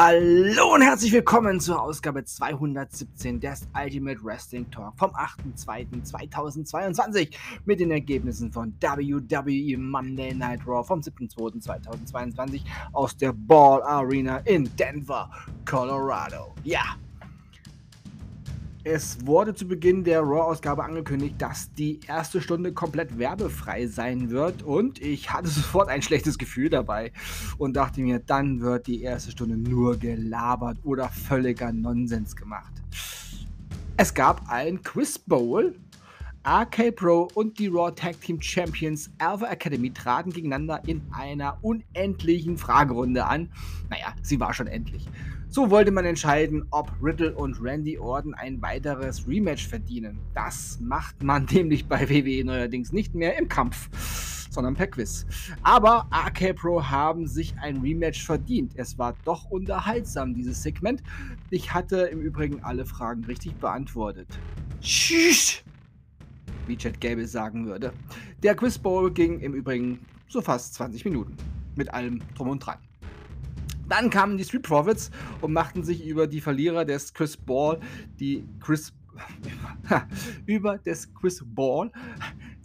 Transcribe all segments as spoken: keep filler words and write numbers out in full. Hallo und herzlich willkommen zur Ausgabe zweihundertsiebzehn des Ultimate Wrestling Talk vom achten zweiten zweitausendzweiundzwanzig mit den Ergebnissen von W W E Monday Night Raw vom siebten zweiten zweitausendzweiundzwanzig aus der Ball Arena in Denver, Colorado. Ja! Es wurde zu Beginn der Raw-Ausgabe angekündigt, dass die erste Stunde komplett werbefrei sein wird und ich hatte sofort ein schlechtes Gefühl dabei und dachte mir, dann wird die erste Stunde nur gelabert oder völliger Nonsens gemacht. Es gab ein Quiz Bowl, R K Pro und die Raw Tag Team Champions Alpha Academy traten gegeneinander in einer unendlichen Fragerunde an. Naja, sie war schon endlich. So wollte man entscheiden, ob Riddle und Randy Orton ein weiteres Rematch verdienen. Das macht man nämlich bei W W E neuerdings nicht mehr im Kampf, sondern per Quiz. Aber R K Pro haben sich ein Rematch verdient. Es war doch unterhaltsam, dieses Segment. Ich hatte im Übrigen alle Fragen richtig beantwortet. Tschüss! Wie Chad Gable sagen würde. Der Quiz Bowl ging im Übrigen so fast zwanzig Minuten. Mit allem Drum und Dran. Dann kamen die Street Profits und machten sich über die Verlierer des Quiz Bowl, die Chris, über des Quiz Bowl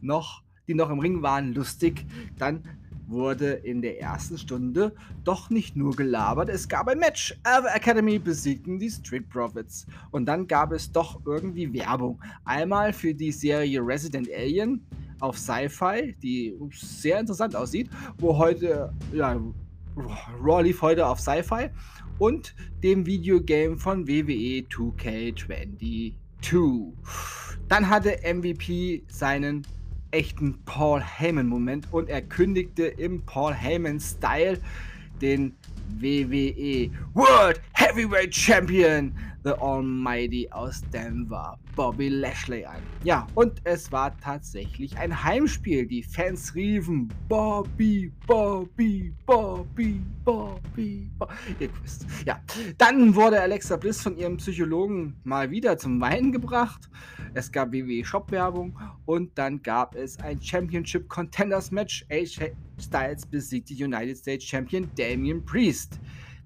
noch, die noch im Ring waren, lustig. Dann wurde in der ersten Stunde doch nicht nur gelabert, es gab ein Match. Alpha Academy besiegten die Street Profits. Und dann gab es doch irgendwie Werbung. Einmal für die Serie Resident Alien auf Sci-Fi, die sehr interessant aussieht, wo heute, ja, Raw lief heute auf Sci-Fi und dem Videogame von W W E zwei K zweiundzwanzig. Dann hatte M V P seinen echten Paul Heyman Moment und er kündigte im Paul Heyman Style den W W E World Heavyweight Champion The Almighty aus Denver, Bobby Lashley, an. Ja, und es war tatsächlich ein Heimspiel. Die Fans riefen Bobby, Bobby, Bobby, Bobby, Bobby. Ihr wisst. Ja, dann wurde Alexa Bliss von ihrem Psychologen mal wieder zum Weinen gebracht. Es gab W W E Shop-Werbung und dann gab es ein Championship Contenders Match. A J Styles besiegte United States Champion Damian Priest.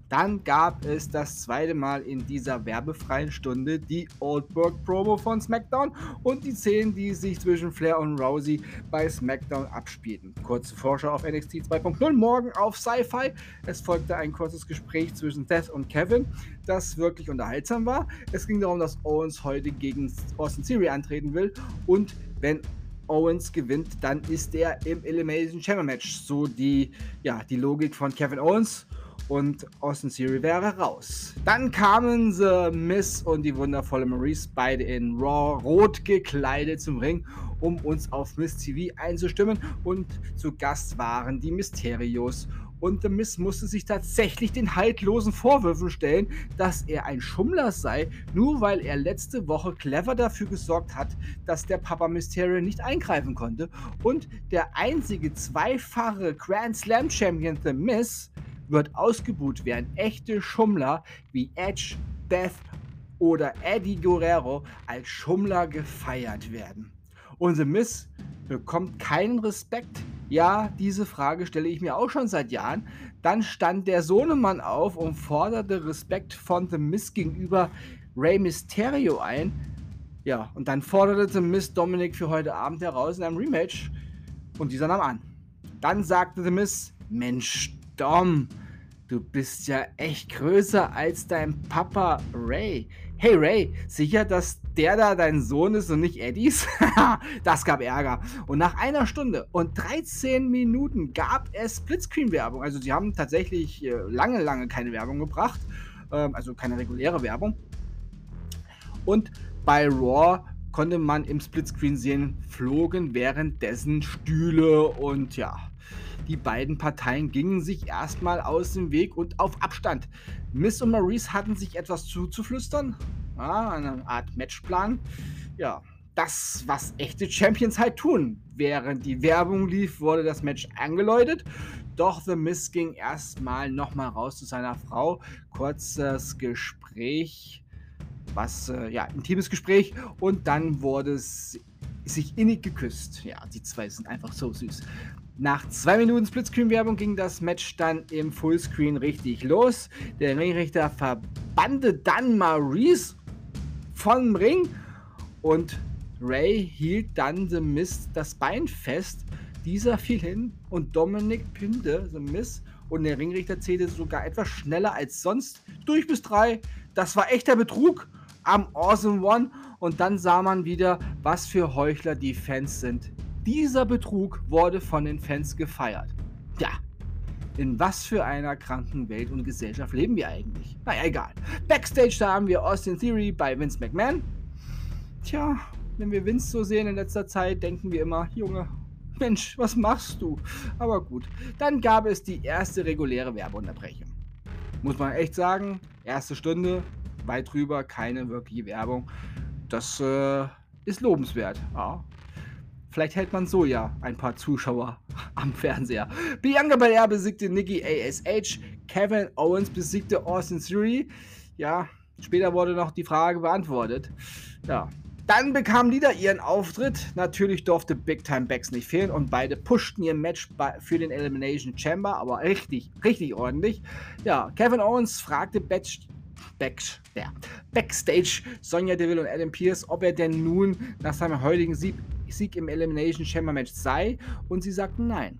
Dann gab es das zweite Mal in dieser werbefreien Stunde die Goldberg-Promo von SmackDown und die Szenen, die sich zwischen Flair und Rousey bei SmackDown abspielten. Kurze Vorschau auf N X T zwei Punkt null, morgen auf Sci-Fi. Es folgte ein kurzes Gespräch zwischen Seth und Kevin, das wirklich unterhaltsam war. Es ging darum, dass Owens heute gegen Austin Theory antreten will und wenn Owens gewinnt, dann ist er im Elimination Chamber Match. So die, ja, die Logik von Kevin Owens. Und Austin Theory wäre raus. Dann kamen The Miz und die wundervolle Maryse, beide in Raw, rot gekleidet zum Ring, um uns auf Miz T V einzustimmen. Und zu Gast waren die Mysterios. Und The Miz musste sich tatsächlich den haltlosen Vorwürfen stellen, dass er ein Schummler sei, nur weil er letzte Woche clever dafür gesorgt hat, dass der Papa Mysterio nicht eingreifen konnte. Und der einzige zweifache Grand Slam Champion The Miz wird ausgebuht, während echte Schummler wie Edge, Beth oder Eddie Guerrero als Schummler gefeiert werden. Und The Miz bekommt keinen Respekt. Ja, diese Frage stelle ich mir auch schon seit Jahren. Dann stand der Sohnemann auf und forderte Respekt von The Miz gegenüber Rey Mysterio ein. Ja, und dann forderte The Miz Dominik für heute Abend heraus in einem Rematch und dieser nahm an. Dann sagte The Miz: Mensch, Dom, du bist ja echt größer als dein Papa Ray. Hey Ray, sicher, dass der da dein Sohn ist und nicht Eddies? Das gab Ärger. Und nach einer Stunde und dreizehn Minuten gab es Splitscreen-Werbung. Also sie haben tatsächlich lange, lange keine Werbung gebracht. Also keine reguläre Werbung. Und bei Raw konnte man im Splitscreen sehen, flogen währenddessen Stühle und ja... Die beiden Parteien gingen sich erstmal aus dem Weg und auf Abstand. Miz und Maryse hatten sich etwas zuzuflüstern. Ja, eine Art Matchplan. Ja, das, was echte Champions halt tun. Während die Werbung lief, wurde das Match angeläutet. Doch The Miz ging erstmal nochmal raus zu seiner Frau. Kurzes Gespräch, was, ja, intimes Gespräch. Und dann wurde es sich innig geküsst. Ja, die zwei sind einfach so süß. Nach zwei Minuten Splitscreen-Werbung ging das Match dann im Fullscreen richtig los. Der Ringrichter verbannte dann Maryse vom Ring und Ray hielt dann The Miz das Bein fest. Dieser fiel hin und Dominik pinnte The Miz und der Ringrichter zählte sogar etwas schneller als sonst durch bis drei. Das war echter Betrug am Awesome One und dann sah man wieder, was für Heuchler die Fans sind. Dieser Betrug wurde von den Fans gefeiert. Ja, in was für einer kranken Welt und Gesellschaft leben wir eigentlich? Naja, egal. Backstage, da haben wir Austin Theory bei Vince McMahon. Tja, wenn wir Vince so sehen in letzter Zeit, denken wir immer, Junge, Mensch, was machst du? Aber gut, dann gab es die erste reguläre Werbeunterbrechung. Muss man echt sagen, erste Stunde, weit drüber, keine wirkliche Werbung. Das äh, ist lobenswert, ja. Vielleicht hält man so ja ein paar Zuschauer am Fernseher. Bianca Belair besiegte Nikki A S H. Kevin Owens besiegte Austin Theory. Ja, später wurde noch die Frage beantwortet. Ja. Dann bekamen Lieder ihren Auftritt. Natürlich durfte Big Time Backs nicht fehlen und beide pushten ihr Match für den Elimination Chamber, aber richtig, richtig ordentlich. Ja, Kevin Owens fragte Batch. Back, ja. Backstage Sonja Deville und Adam Pearce, ob er denn nun nach seinem heutigen Sieg, Sieg im Elimination Chamber Match sei und sie sagten nein.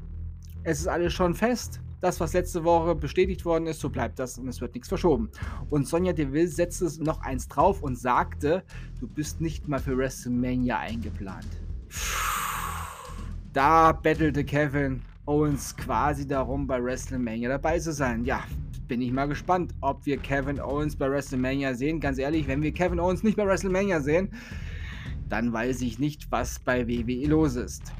Es ist alles schon fest, das was letzte Woche bestätigt worden ist, so bleibt das und es wird nichts verschoben. Und Sonja Deville setzte noch eins drauf und sagte, du bist nicht mal für WrestleMania eingeplant. Da bettelte Kevin Owens quasi darum, bei WrestleMania dabei zu sein, ja. Bin ich mal gespannt, ob wir Kevin Owens bei WrestleMania sehen. Ganz ehrlich, wenn wir Kevin Owens nicht bei WrestleMania sehen, dann weiß ich nicht, was bei W W E los ist.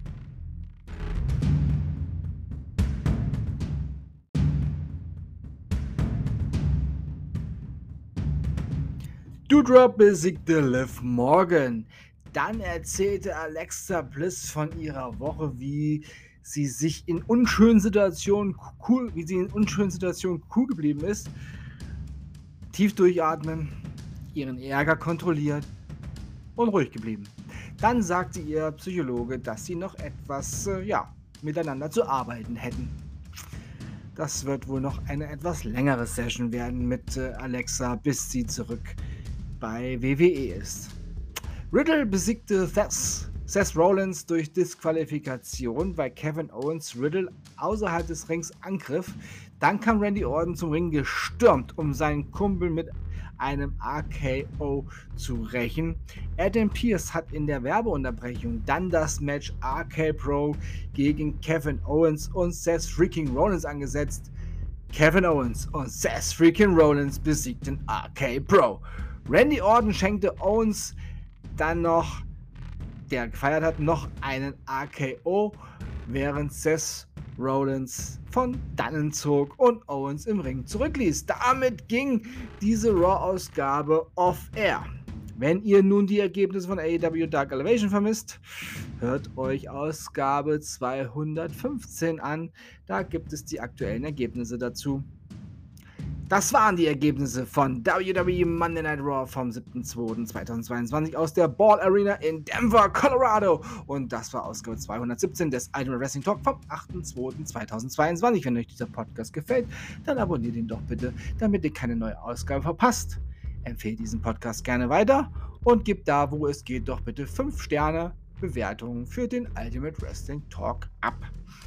Doudrop besiegte Liv Morgan. Dann erzählte Alexa Bliss von ihrer Woche, wie sie sich in unschönen Situationen cool, wie sie in unschönen Situationen cool geblieben ist. Tief durchatmen, ihren Ärger kontrolliert und ruhig geblieben. Dann sagte ihr Psychologe, dass sie noch etwas, äh, ja, miteinander zu arbeiten hätten. Das wird wohl noch eine etwas längere Session werden mit äh, Alexa, bis sie zurück bei W W E ist. Riddle besiegte Thess. Seth Rollins durch Disqualifikation, weil Kevin Owens Riddle außerhalb des Rings angriff. Dann kam Randy Orton zum Ring gestürmt, um seinen Kumpel mit einem R K O zu rächen. Adam Pearce hat in der Werbeunterbrechung dann das Match R K Pro gegen Kevin Owens und Seth freaking Rollins angesetzt. Kevin Owens und Seth freaking Rollins besiegten R K Pro. Randy Orton schenkte Owens dann noch, der gefeiert hat, noch einen R K O, während Seth Rollins von dannen zog und Owens im Ring zurückließ. Damit ging diese Raw-Ausgabe off-air. Wenn ihr nun die Ergebnisse von A E W Dark Elevation vermisst, hört euch Ausgabe zweihundertfünfzehn an. Da gibt es die aktuellen Ergebnisse dazu. Das waren die Ergebnisse von W W E Monday Night Raw vom siebten zweiten zweitausendzweiundzwanzig aus der Ball Arena in Denver, Colorado. Und das war Ausgabe zweihundertsiebzehn des Ultimate Wrestling Talk vom achten zweiten zweitausendzweiundzwanzig. Wenn euch dieser Podcast gefällt, dann abonniert ihn doch bitte, damit ihr keine neue Ausgabe verpasst. Empfehlt diesen Podcast gerne weiter und gebt da, wo es geht, doch bitte fünf Sterne Bewertungen für den Ultimate Wrestling Talk ab.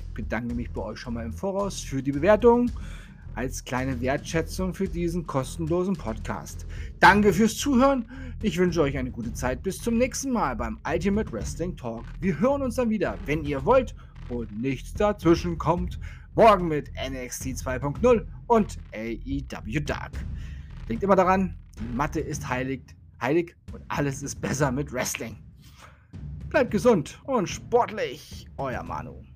Ich bedanke mich bei euch schon mal im Voraus für die Bewertungen. Als kleine Wertschätzung für diesen kostenlosen Podcast. Danke fürs Zuhören. Ich wünsche euch eine gute Zeit. Bis zum nächsten Mal beim Ultimate Wrestling Talk. Wir hören uns dann wieder, wenn ihr wollt und nichts dazwischen kommt. Morgen mit N X T zwei punkt null und A E W Dark. Denkt immer daran, die Mathe ist heilig, heilig und alles ist besser mit Wrestling. Bleibt gesund und sportlich. Euer Manu.